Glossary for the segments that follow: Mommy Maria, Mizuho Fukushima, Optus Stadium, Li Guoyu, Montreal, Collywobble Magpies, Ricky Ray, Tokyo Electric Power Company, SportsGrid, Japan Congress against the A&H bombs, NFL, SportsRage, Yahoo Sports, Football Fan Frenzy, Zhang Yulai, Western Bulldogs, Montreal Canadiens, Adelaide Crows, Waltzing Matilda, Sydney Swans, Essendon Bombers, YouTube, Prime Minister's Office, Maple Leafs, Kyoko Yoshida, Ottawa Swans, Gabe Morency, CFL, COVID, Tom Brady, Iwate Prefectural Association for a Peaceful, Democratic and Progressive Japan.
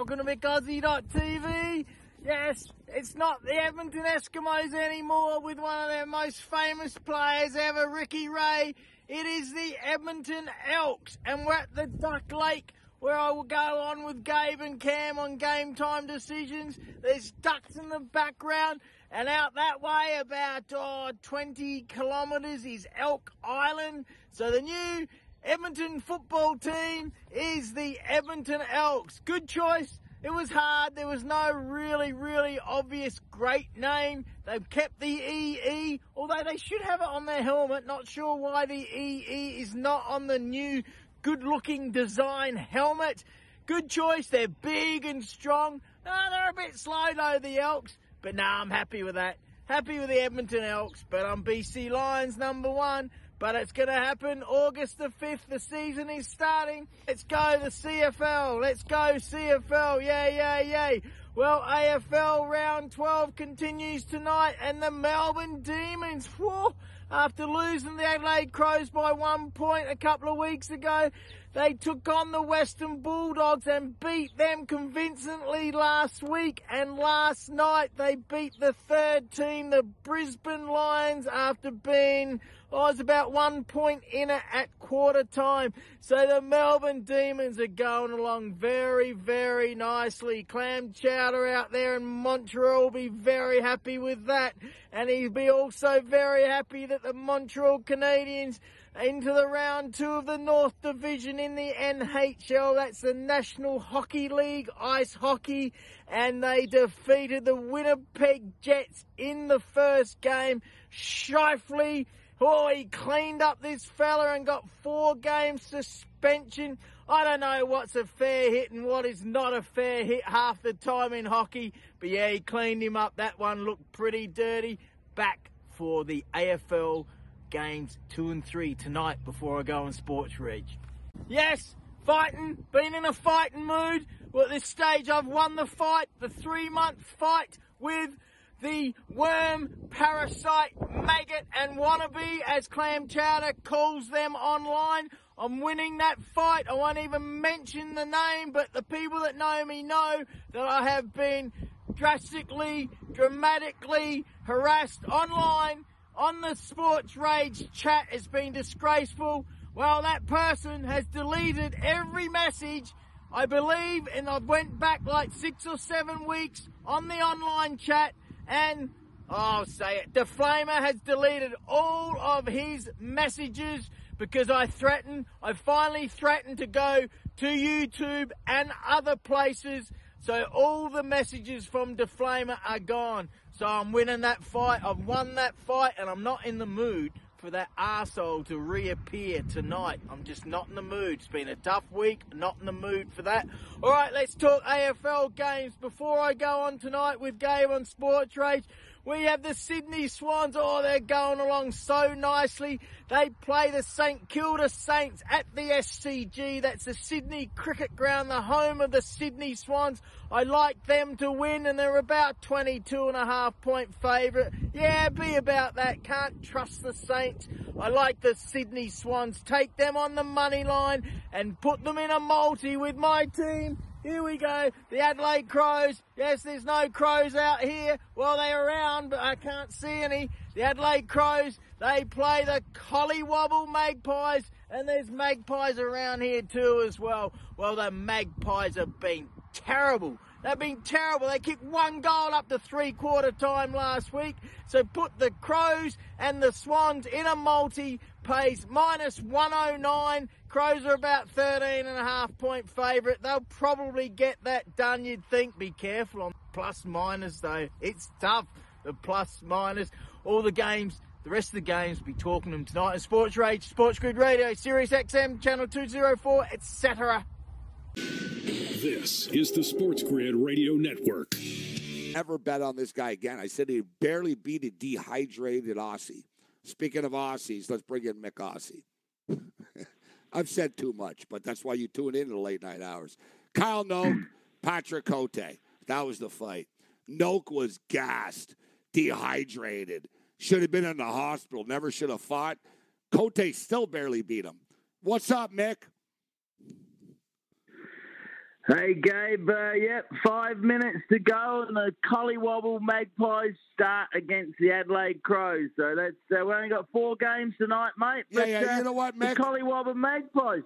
Welcome to MykAussie.tv. Yes, it's not the Edmonton Eskimos anymore with one of their most famous players ever, Ricky Ray. It is the Edmonton Elks, and we're at the Duck Lake, where I will go on with Gabe and Cam on game time decisions. There's ducks in the background, and out that way about 20 kilometres is Elk Island. So the new Edmonton football team is the Edmonton Elks. Good choice. It was hard. There was no really obvious great name. They've kept the EE, although they should have it on their helmet. Not sure why the EE is not on the new good-looking design helmet. Good choice. They're big and strong. They're a bit slow though, the Elks. But I'm happy with that. Happy with the Edmonton Elks. But I'm BC Lions #1. But it's going to happen August the 5th. The season is starting. Let's go the CFL. Let's go CFL. Yay, yay, yay. Well, AFL round 12 continues tonight. And the Melbourne Demons, whoa, after losing the Adelaide Crows by 1 point a couple of weeks ago, they took on the Western Bulldogs and beat them convincingly last week. And last night they beat the third team, the Brisbane Lions, after being... I was about 1 point in it at quarter time. So the Melbourne Demons are going along very nicely. Clam Chowder out there in Montreal will be very happy with that. And he'll be also very happy that the Montreal Canadiens into the round 2 of the North Division in the NHL. That's the National Hockey League, ice hockey. And they defeated the Winnipeg Jets in the first game. Scheifele, oh, he cleaned up this fella and got 4-game suspension. I don't know what's a fair hit and what is not a fair hit half the time in hockey. But yeah, he cleaned him up. That one looked pretty dirty. Back for the AFL games 2 and 3 tonight before I go on SportsRage. Yes, fighting. Been in a fighting mood. Well, at this stage, I've won the fight. The 3-month fight with the worm, parasite, maggot and wannabe, as Clam Chowder calls them online. I'm winning that fight. I won't even mention the name, but the people that know me know that I have been drastically, dramatically harassed online on the Sports Rage chat. It's been disgraceful. Well, that person has deleted every message, I believe, and I've went back like 6 or 7 weeks on the online chat. And I'll say it, Deflamer has deleted all of his messages because I finally threatened to go to YouTube and other places. So all the messages from Deflamer are gone. So I'm winning that fight. I've won that fight, and I'm not in the mood for that arsehole to reappear tonight. I'm just not in the mood. It's been a tough week. Not in the mood for that. All right, let's talk AFL games. Before I go on tonight with Gabe on Sports Rage, we have the Sydney Swans. Oh, they're going along so nicely. They play the St Kilda Saints at the SCG. That's the Sydney Cricket Ground, the home of the Sydney Swans. I like them to win, and they're about 22.5-point favourite. Yeah, be about that. Can't trust the Saints. I like the Sydney Swans. Take them on the money line and put them in a multi with my team. Here we go, the Adelaide Crows. Yes, there's no crows out here. Well, they're around, but I can't see any. The Adelaide Crows, they play the Collywobble Magpies, and there's magpies around here too as well. Well, the Magpies have been terrible. They've been terrible. They kicked 1 goal up to three-quarter time last week. So put the Crows and the Swans in a multi, pays -109. Crows are about 13.5-point favourite. They'll probably get that done, you'd think. Be careful on plus-minus, though. It's tough, the plus-minus. All the games, the rest of the games, be talking to them tonight on Sports Rage, Sports Grid Radio, SiriusXM, Channel 204, etc. This is the Sports Grid Radio Network. Never bet on this guy again. I said he barely beat a dehydrated Aussie. Speaking of Aussies, let's bring in MykAussie. I've said too much, but that's why you tune in to the late night hours. Kyle Noak, Patrick Cote. That was the fight. Noak was gassed, dehydrated. Should have been in the hospital. Never should have fought. Cote still barely beat him. What's up, Mick? Hey, Gabe. Yep, 5 minutes to go, and the Collywobble Magpies start against the Adelaide Crows. So that's we only got 4 games tonight, mate. But, you know what, Mac? The Collywobble Magpies.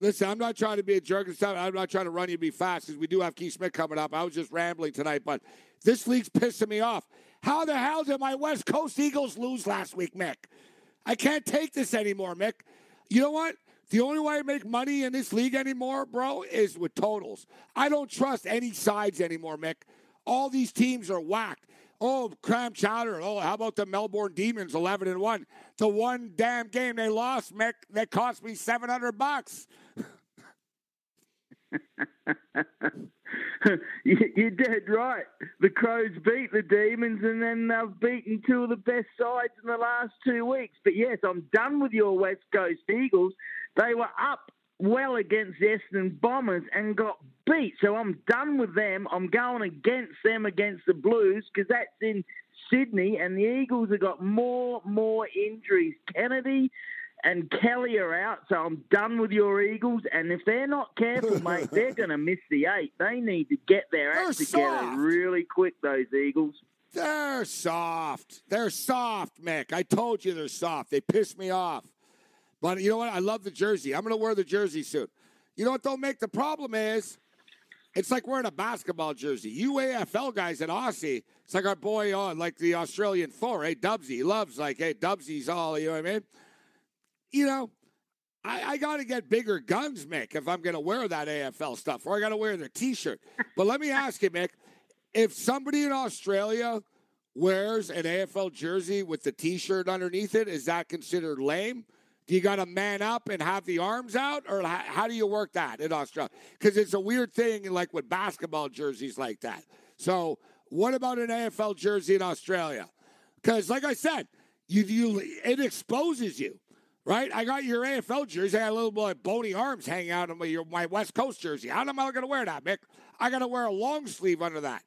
Listen, I'm not trying to be a jerk and stuff. I'm not trying to run you and be fast because we do have Keith Smith coming up. I was just rambling tonight, but this league's pissing me off. How the hell did my West Coast Eagles lose last week, Mick? I can't take this anymore, Mick. You know what? The only way I make money in this league anymore, bro, is with totals. I don't trust any sides anymore, Mick. All these teams are whacked. Oh, Clam Chowder. Oh, how about the Melbourne Demons, 11-1? The one damn game they lost, Mick, that cost me $700. You're dead right. The Crows beat the Demons, and then they've beaten 2 of the best sides in the last 2 weeks. But yes, I'm done with your West Coast Eagles. They were up well against the Essendon Bombers and got beat. So I'm done with them. I'm going against them against the Blues because that's in Sydney, and the Eagles have got more injuries. Kennedy and Kelly are out, so I'm done with your Eagles. And if they're not careful, mate, they're going to miss the 8. They need to get their act together really quick, those Eagles. They're soft. They're soft, Mick. I told you they're soft. They piss me off. But you know what? I love the jersey. I'm going to wear the jersey soon. You know what, though, Mick? The problem is it's like wearing a basketball jersey. You AFL guys in Aussie, it's like our boy on, like the Australian Thor, hey, Dubsy. He loves, like, hey, Dubsy's all, you know what I mean? You know, I got to get bigger guns, Mick, if I'm going to wear that AFL stuff, or I got to wear the T-shirt. But let me ask you, Mick, if somebody in Australia wears an AFL jersey with the T-shirt underneath it, is that considered lame? Do you got to man up and have the arms out, or how do you work that in Australia? Because it's a weird thing, like with basketball jerseys like that. So what about an AFL jersey in Australia? Because, like I said, it exposes you. Right? I got your AFL jersey. I got a little boy bony arms hanging out on my West Coast jersey. How am I going to wear that, Mick? I got to wear a long sleeve under that.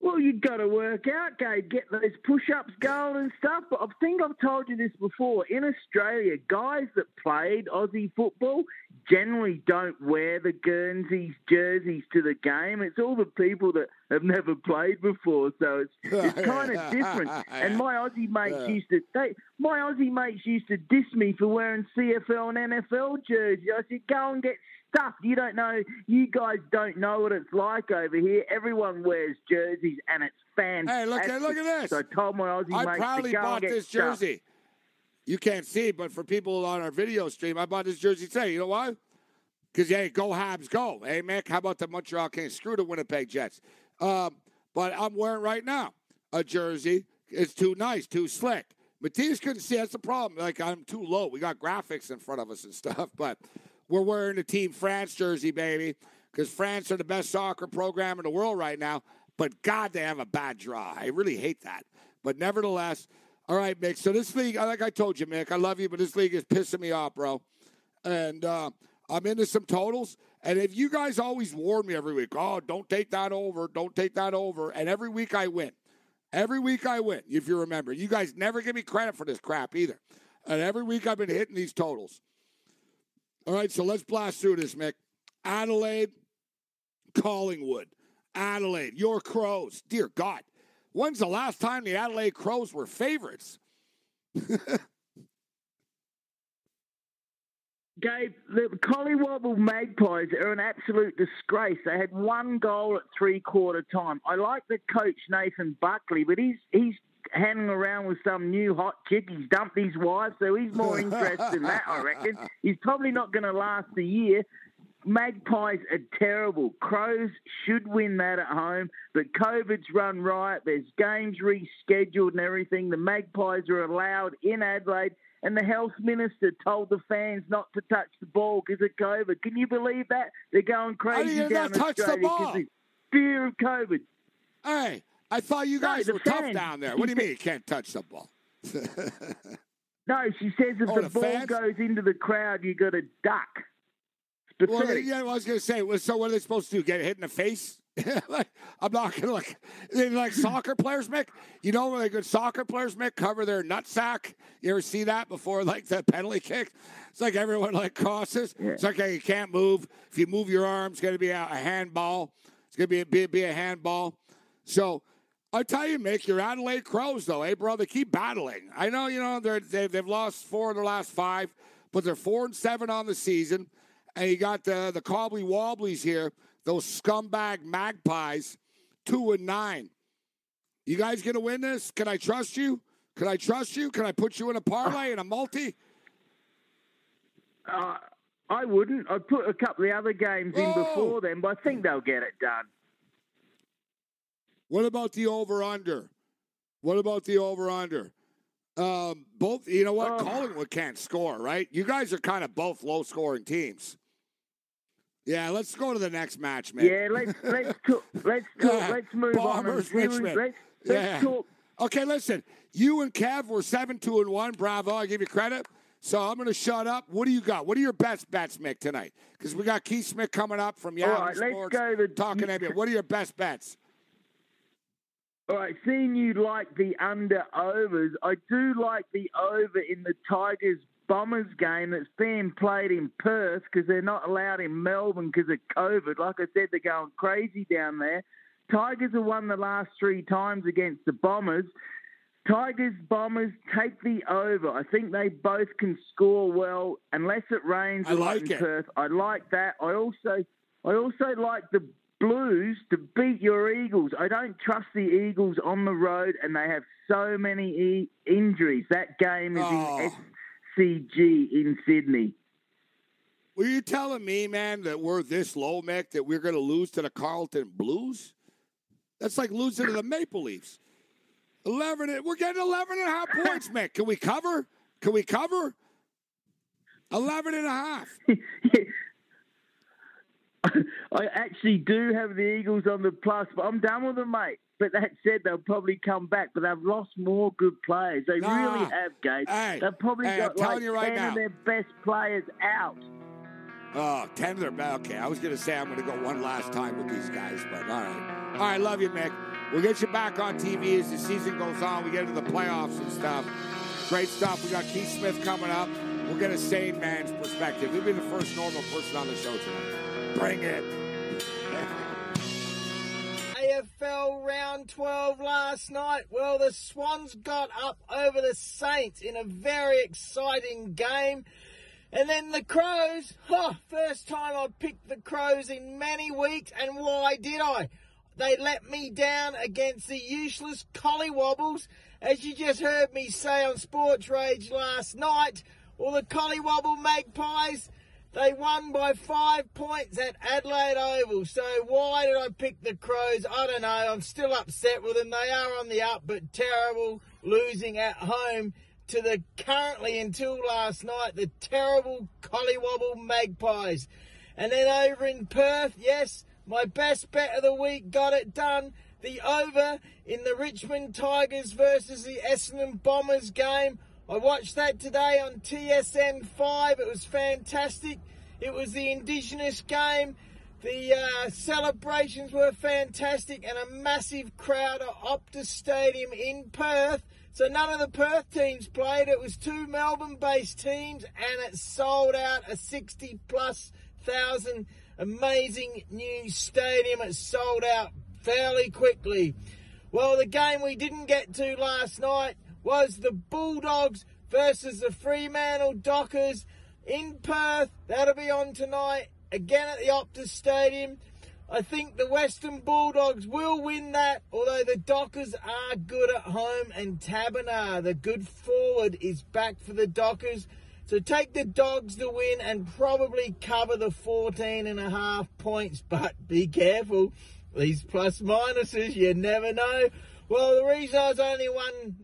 Well, you've got to work out, Gabe. Get those push-ups going and stuff. But I think I've told you this before. In Australia, guys that played Aussie football generally don't wear the Guernseys jerseys to the game. It's all the people that have never played before, so it's kind of different. And my Aussie mates used to diss me for wearing CFL and NFL jerseys. I said, go and get stuffed. You don't know. You guys don't know what it's like over here. Everyone wears jerseys, and it's fantastic. Hey, look at this. So I told my Aussie mates, proudly bought this jersey. Stuffed. You can't see, but for people on our video stream, I bought this jersey today. You know why? Because, hey, go Habs, go. Hey, Mick, how about the Montreal Canadiens? Screw the Winnipeg Jets. But I'm wearing right now a jersey. It's too nice, too slick. Matthias couldn't see. That's the problem. Like, I'm too low. We got graphics in front of us and stuff, but we're wearing the Team France jersey, baby, because France are the best soccer program in the world right now. But, God, they have a bad draw. I really hate that. But, nevertheless, all right, Mick. So this league, like I told you, Mick, I love you, but this league is pissing me off, bro. And I'm into some totals. And if you guys always warn me every week, oh, don't take that over, don't take that over. And every week I win. Every week I win, if you remember. You guys never give me credit for this crap either. And every week I've been hitting these totals. All right, so let's blast through this, Mick. Adelaide, Collingwood. Adelaide, your Crows. Dear God. When's the last time the Adelaide Crows were favorites? Gabe, the Collywobble Magpies are an absolute disgrace. They had 1 goal at three-quarter time. I like the coach, Nathan Buckley, but he's hanging around with some new hot chick. He's dumped his wife, so he's more interested in that, I reckon. He's probably not going to last the year. Magpies are terrible. Crows should win that at home, but COVID's run riot. There's games rescheduled and everything. The Magpies are allowed in Adelaide, and the health minister told the fans not to touch the ball because of COVID. Can you believe that? They're going crazy down in Australia because of fear of COVID. Hey, I thought you guys were tough down there. What do you mean you can't touch the ball? No, she says if the ball goes into the crowd, you got to duck. Well, yeah, I was going to say, so what are they supposed to do? Get hit in the face? Like, I'm not going to like soccer players, Mick. You know, really good soccer players, Mick, cover their nutsack. You ever see that before, like the penalty kick? It's like everyone like crosses. Yeah. It's like, hey, you can't move. If you move your arm, it's going to be a handball. It's going to be a handball. So I tell you, Mick, your Adelaide Crows, though, eh, bro? They keep battling. I know, you know, they've lost 4 of their last 5, but they're 4-7 on the season. And you got the Cobbly Wobblies here. Those scumbag Magpies, 2-9. You guys going to win this? Can I trust you? Can I trust you? Can I put you in a parlay and a multi? I wouldn't. I put a couple of other games in before them, but I think they'll get it done. What about the over-under? What about the over-under? Both, you know what? Collingwood can't score, right? You guys are kind of both low-scoring teams. Yeah, let's go to the next match, man. Yeah, let's talk. Let's move Bombers, on. Richmond. Let's talk. Okay, listen. You and Kev were 7-2-1. Bravo, I give you credit. So I'm going to shut up. What do you got? What are your best bets, Mick, tonight? Because we got Keith Smith coming up from Yahoo Sports. Let's go to Talking NBA. What are your best bets? All right, seeing you like the under-overs, I do like the over in the Tigers Bombers game that's being played in Perth because they're not allowed in Melbourne because of COVID. Like I said, they're going crazy down there. Tigers have won the last 3 times against the Bombers. Tigers, Bombers, take the over. I think they both can score well unless it rains in Perth. I like that. I also like the Blues to beat your Eagles. I don't trust the Eagles on the road, and they have so many injuries. That game is in CG in Sydney. Were you telling me, man, that we're this low, Mick, that we're going to lose to the Carlton Blues? That's like losing to the Maple Leafs. 11. We're getting 11.5 points, Mick. Can we cover? 11.5. I actually do have the Eagles on the plus, but I'm done with them, mate. But that said, they'll probably come back. But they've lost more good players. They really have, Gabe. Hey, they've probably got like 10 of their best players out. Oh, 10 of their best. Okay, I was going to say I'm going to go one last time with these guys, but all right. All right, love you, Mick. We'll get you back on TV as the season goes on. We get into the playoffs and stuff. Great stuff. We got Keith Smith coming up. We'll get a sane man's perspective. He'll be the first normal person on the show tonight. Bring it. AFL round 12 last night. Well, the Swans got up over the Saints in a very exciting game. And then the Crows, first time I picked the Crows in many weeks, and why did I? They let me down against the useless Collywobbles. As you just heard me say on Sports Rage last night, well, the Collywobble Magpies, they won by 5 points at Adelaide Oval. So why did I pick the Crows? I don't know. I'm still upset with them. They are on the up, but terrible losing at home to the currently, until last night, the terrible Collywobble Magpies. And then over in Perth, yes, my best bet of the week got it done. The over in the Richmond Tigers versus the Essendon Bombers game. I watched that today on TSN 5. It was fantastic. It was the Indigenous game. The celebrations were fantastic, and a massive crowd at Optus Stadium in Perth. So none of the Perth teams played. It was 2 Melbourne-based teams, and it sold out a 60,000+ amazing new stadium. It sold out fairly quickly. Well, the game we didn't get to last night was the Bulldogs versus the Fremantle Dockers in Perth. That'll be on tonight, again at the Optus Stadium. I think the Western Bulldogs will win that, although the Dockers are good at home, and Tabernar, the good forward, is back for the Dockers. So take the Dogs to win and probably cover the 14.5 points, but be careful. These plus minuses, you never know. Well, the reason I was only one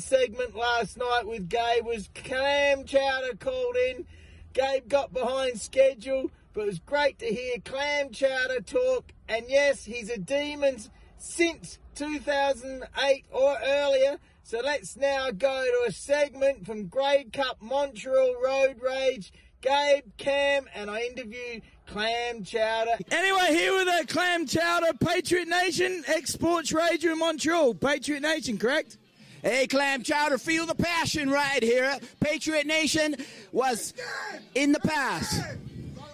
segment last night with Gabe was Clam Chowder called in. Gabe got behind schedule, but it was great to hear Clam Chowder talk. And yes, he's a Demons since 2008 or earlier. So let's now go to a segment from Grey Cup Montreal Road Rage. Gabe, Cam, and I interviewed Clam Chowder. Anyway, here with a Clam Chowder, Patriot Nation, ex-SportsRage in Montreal. Patriot Nation, correct? Hey, Clam Chowder, feel the passion right here. Patriot Nation was in the past.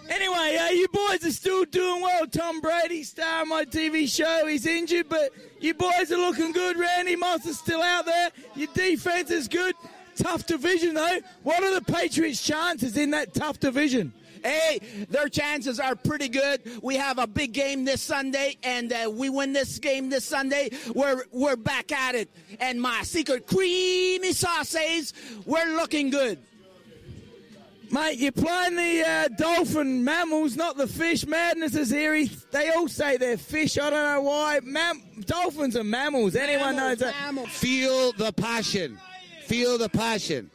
Anyway, you boys are still doing well. Tom Brady, star of my TV show, he's injured, but you boys are looking good. Randy Moss is still out there. Your defense is good. Tough division, though. What are the Patriots' chances in that tough division? Hey, their chances are pretty good. We have a big game this Sunday, and we win this game this Sunday. We're back at it. And my secret creamy sauce says we're looking good. Mate, you're playing the dolphin mammals, not the fish. Madness is here. They all say they're fish. I don't know why. Dolphins are mammals. Anyone knows that? Mammals. Feel the passion. Feel the passion.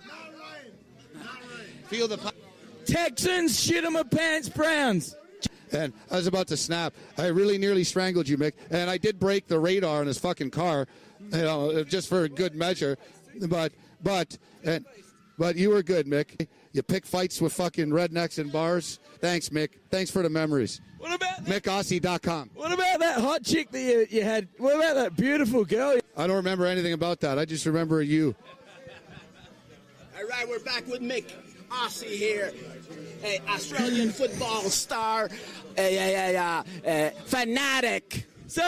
Feel the passion. Texans, shit 'em a pants, Browns. And I was about to snap. I really nearly strangled you, Mick. And I did break the radar in his fucking car, you know, just for good measure. But you were good, Mick. You pick fights with fucking rednecks and bars. Thanks, Mick. Thanks for the memories. What about MykAussie.com? What about that hot chick that you had? What about that beautiful girl? I don't remember anything about that. I just remember you. All right, we're back with Mick. Aussie here, an Australian football star, a fanatic. So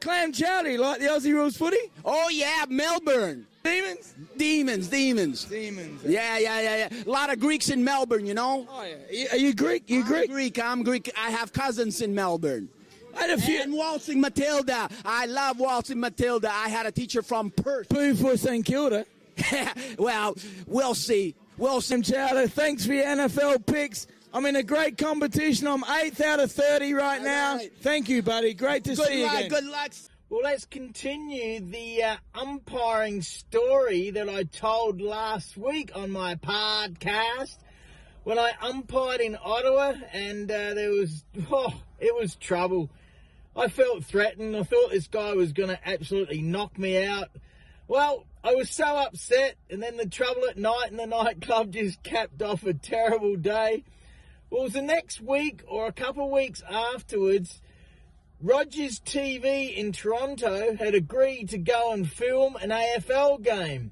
Clam Chowder, like the Aussie rules footy? Oh, yeah, Melbourne. Demons. Yeah. A lot of Greeks in Melbourne, you know? Oh, yeah. Are you Greek? I'm Greek. I have cousins in Melbourne. And Waltzing Matilda. I love Waltzing Matilda. I had a teacher from Perth. Poo for St Kilda. Well, we'll see. Wilson Chowder, thanks for your NFL picks. I'm in a great competition. I'm 8th out of 30 right now. Right. Thank you, buddy. Great to see you again. Good luck. Well, let's continue the umpiring story that I told last week on my podcast when I umpired in Ottawa, and it was trouble. I felt threatened. I thought this guy was going to absolutely knock me out. Well, I was so upset, and then the trouble at night in the nightclub just capped off a terrible day. Well, it was the next week or a couple of weeks afterwards, Rogers TV in Toronto had agreed to go and film an AFL game.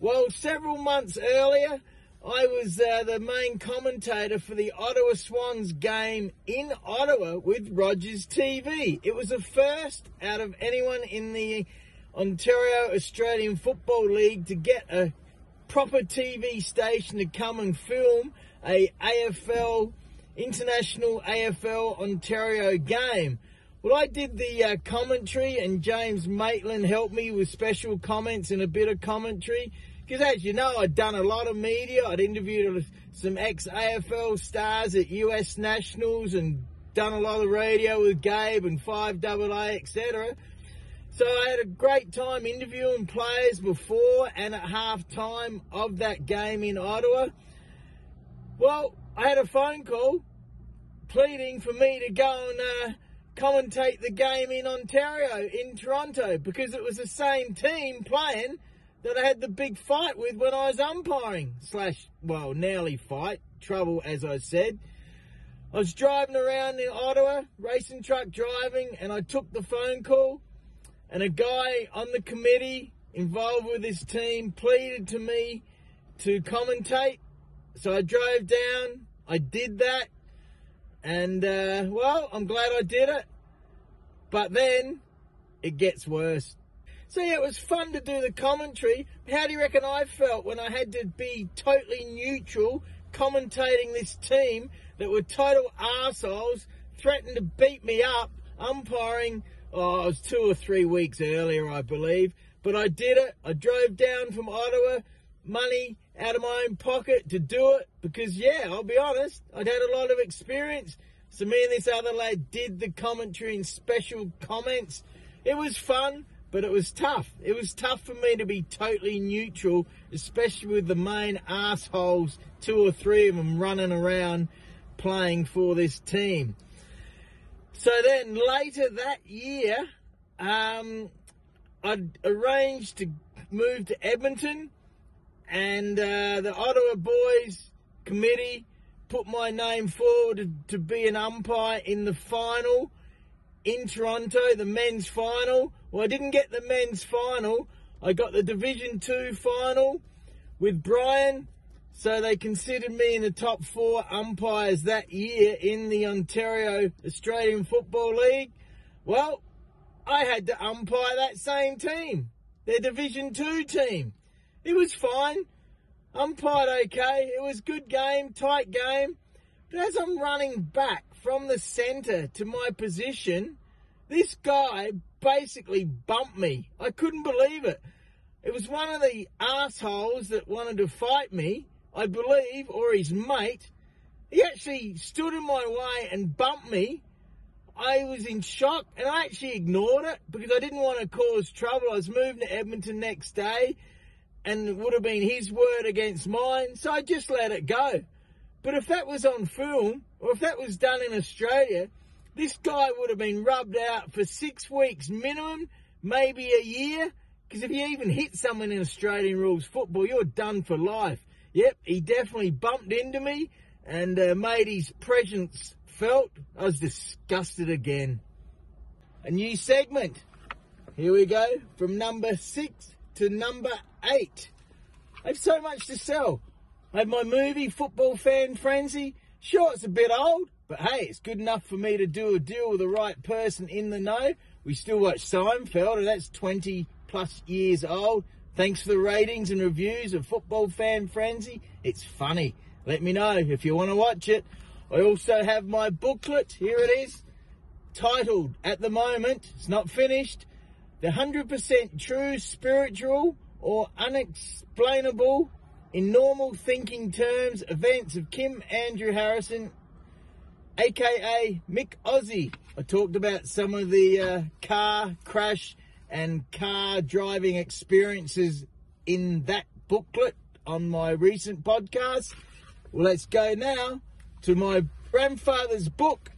Well, several months earlier, I was the main commentator for the Ottawa Swans game in Ottawa with Rogers TV. It was a first out of anyone in the Ontario Australian Football League to get a proper TV station to come and film a AFL, International AFL Ontario game. Well, I did the commentary, and James Maitland helped me with special comments and a bit of commentary. Because as you know, I'd done a lot of media. I'd interviewed some ex-AFL stars at US Nationals and done a lot of radio with Gabe and 5AA, etc. So I had a great time interviewing players before and at half-time of that game in Ottawa. Well, I had a phone call pleading for me to go and commentate the game in Ontario, in Toronto, because it was the same team playing that I had the big fight with when I was umpiring, nearly fight, trouble as I said. I was driving around in Ottawa, racing truck driving, and I took the phone call. And a guy on the committee involved with his team pleaded to me to commentate. So I drove down, I did that, and, I'm glad I did it. But then, it gets worse. So it was fun to do the commentary. How do you reckon I felt when I had to be totally neutral commentating this team that were total arseholes, threatened to beat me up, umpiring? Oh, it was 2 or 3 weeks earlier, I believe. But I did it. I drove down from Ottawa, money out of my own pocket to do it. Because, I'll be honest, I'd had a lot of experience. So me and this other lad did the commentary and special comments. It was fun, but it was tough. It was tough for me to be totally neutral, especially with the main assholes, 2 or 3 of them running around playing for this team. So then later that year, I'd arranged to move to Edmonton, and the Ottawa Boys Committee put my name forward to be an umpire in the final in Toronto, the men's final. Well, I didn't get the men's final. I got the Division 2 final with Brian. So they considered me in the top 4 umpires that year in the Ontario Australian Football League. Well, I had to umpire that same team, their Division 2 team. It was fine. Umpired okay. It was good game, tight game. But as I'm running back from the centre to my position, this guy basically bumped me. I couldn't believe it. It was one of the assholes that wanted to fight me, I believe, or his mate. He actually stood in my way and bumped me. I was in shock, and I actually ignored it because I didn't want to cause trouble. I was moving to Edmonton next day, and it would have been his word against mine, so I just let it go. But if that was on film, or if that was done in Australia, this guy would have been rubbed out for 6 weeks minimum, maybe a year, because if you even hit someone in Australian rules football, you're done for life. Yep, he definitely bumped into me and made his presence felt. I was disgusted again. A new segment. Here we go, from number 6 to number 8. I have so much to sell. I have my movie, Football Fan Frenzy. Sure, it's a bit old, but hey, it's good enough for me to do a deal with the right person in the know. We still watch Seinfeld, and that's 20 plus years old. Thanks for the ratings and reviews of Football Fan Frenzy. It's funny. Let me know if you want to watch it. I also have my booklet. Here it is, titled at the moment, it's not finished, The 100% True Spiritual or Unexplainable in Normal Thinking Terms Events of Kim Andrew Harrison, aka Mick Aussie. I talked about some of the car crash and car driving experiences in that booklet on my recent podcast. Well, let's go now to my grandfather's book,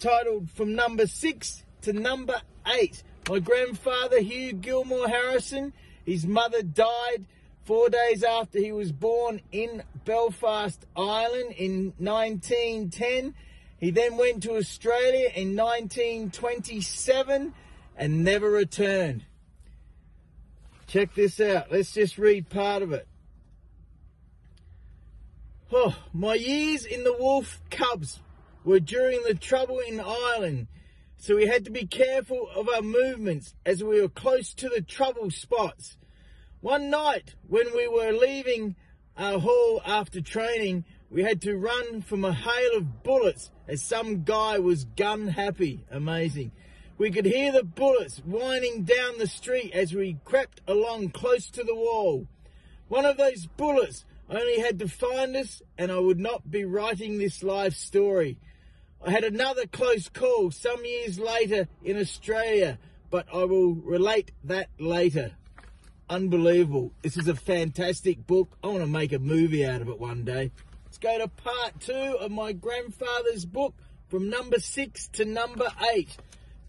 titled From Number 6 to Number 8. My grandfather, Hugh Gilmore Harrison, his mother died 4 days after he was born in Belfast, Ireland in 1910. He then went to Australia in 1927 and never returned. Check this out. Let's just read part of it. Oh, my years in the Wolf Cubs were during the trouble in Ireland, so we had to be careful of our movements as we were close to the trouble spots. One night when we were leaving our hall after training, we had to run from a hail of bullets as some guy was gun happy. Amazing. We could hear the bullets whining down the street as we crept along close to the wall. One of those bullets only had to find us, and I would not be writing this life story. I had another close call some years later in Australia, but I will relate that later. Unbelievable. This is a fantastic book. I want to make a movie out of it one day. Let's go to part 2 of my grandfather's book, From Number 6 to Number 8,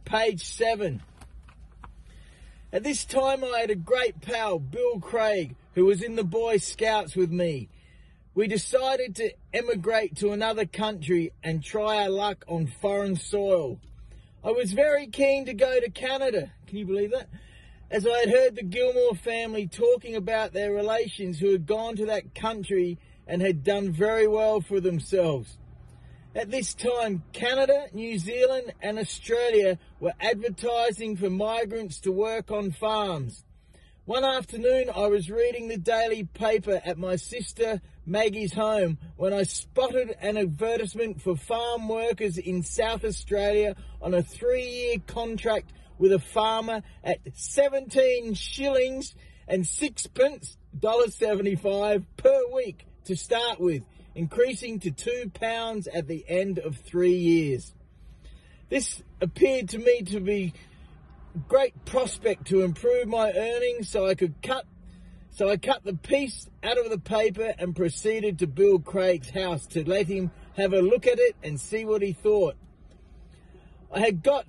page 7. At this time, I had a great pal, Bill Craig, who was in the Boy Scouts with me. We decided to emigrate to another country and try our luck on foreign soil. I was very keen to go to Canada, can you believe that? As I had heard the Gilmore family talking about their relations who had gone to that country and had done very well for themselves. At this time, Canada, New Zealand and Australia were advertising for migrants to work on farms. One afternoon, I was reading the daily paper at my sister Maggie's home when I spotted an advertisement for farm workers in South Australia on a 3-year contract with a farmer at 17 shillings and sixpence, $1.75 per week to start with, increasing to £2 at the end of 3 years. This appeared to me to be great prospect to improve my earnings, so I cut the piece out of the paper and proceeded to Bill Craig's house to let him have a look at it and see what he thought. I had got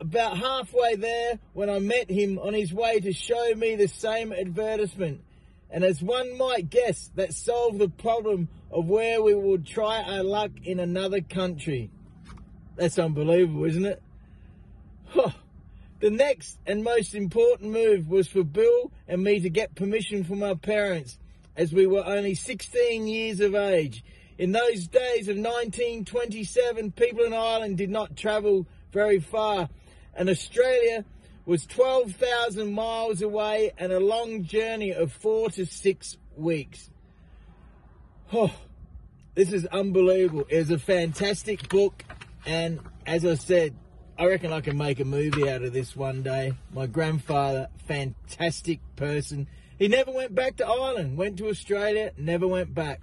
about halfway there when I met him on his way to show me the same advertisement. And as one might guess, that solved the problem of where we would try our luck in another country. That's unbelievable, isn't it? Huh. The next and most important move was for Bill and me to get permission from our parents, as we were only 16 years of age. In those days of 1927, people in Ireland did not travel very far, and Australia was 12,000 miles away and a long journey of 4 to 6 weeks. Oh, this is unbelievable. It was a fantastic book, and as I said, I reckon I can make a movie out of this one day. My grandfather, fantastic person. He never went back to Ireland, went to Australia, never went back.